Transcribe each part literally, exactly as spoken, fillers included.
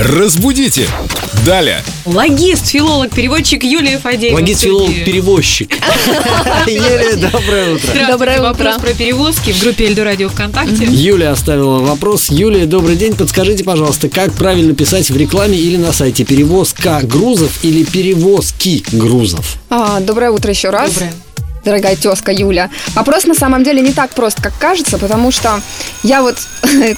Разбудите! Далее. Логист, филолог, переводчик Юлия Фадеева. Логист, филолог, перевозчик. Юлия, доброе утро. Доброе утро. Вопрос про перевозки в группе Эльдорадио ВКонтакте. Юлия оставила вопрос. Юлия, добрый день. Подскажите, пожалуйста, как правильно писать в рекламе или на сайте? Перевозка грузов или перевозки грузов? Доброе утро еще раз. Доброе. Дорогая тезка Юля. Вопрос на самом деле не так прост, как кажется, потому что я вот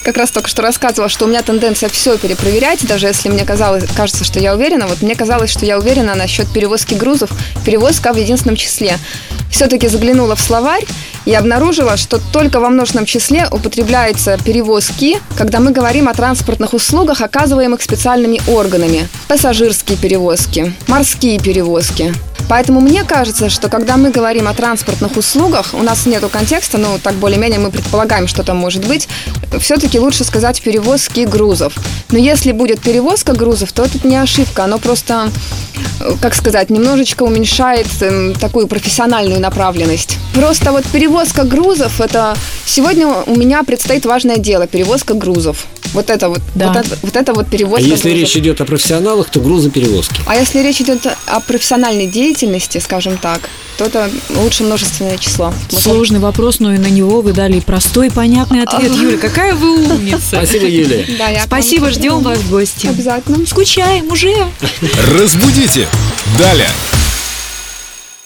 как раз только что рассказывала, что у меня тенденция все перепроверять, даже если мне казалось, кажется, что я уверена. Вот мне казалось, что я уверена насчет перевозки грузов, перевозка в единственном числе. Все-таки заглянула в словарь и обнаружила, что только во множественном числе употребляется перевозки, когда мы говорим о транспортных услугах, оказываемых специальными органами. Пассажирские перевозки, морские перевозки. Поэтому мне кажется, что когда мы говорим о транспортных услугах, у нас нету контекста, но так более-менее мы предполагаем, что там может быть, все-таки лучше сказать перевозки грузов. Но если будет перевозка грузов, то это не ошибка, оно просто, как сказать, немножечко уменьшает э, такую профессиональную направленность. Просто вот перевозка грузов, это сегодня у меня предстоит важное дело, перевозка грузов. Вот это вот, да. вот, это, вот это вот перевозка. А если грузов. Речь идет о профессионалах, то грузоперевозки. А если речь идет о профессиональной деятельности, скажем так, то это лучше множественное число. Сложный вопрос, но и на него вы дали простой и понятный ответ. Юля, какая вы умница. Спасибо, Юлия. Спасибо, ждем вас в гости. Обязательно. Скучаем уже. Разбудите. Далее.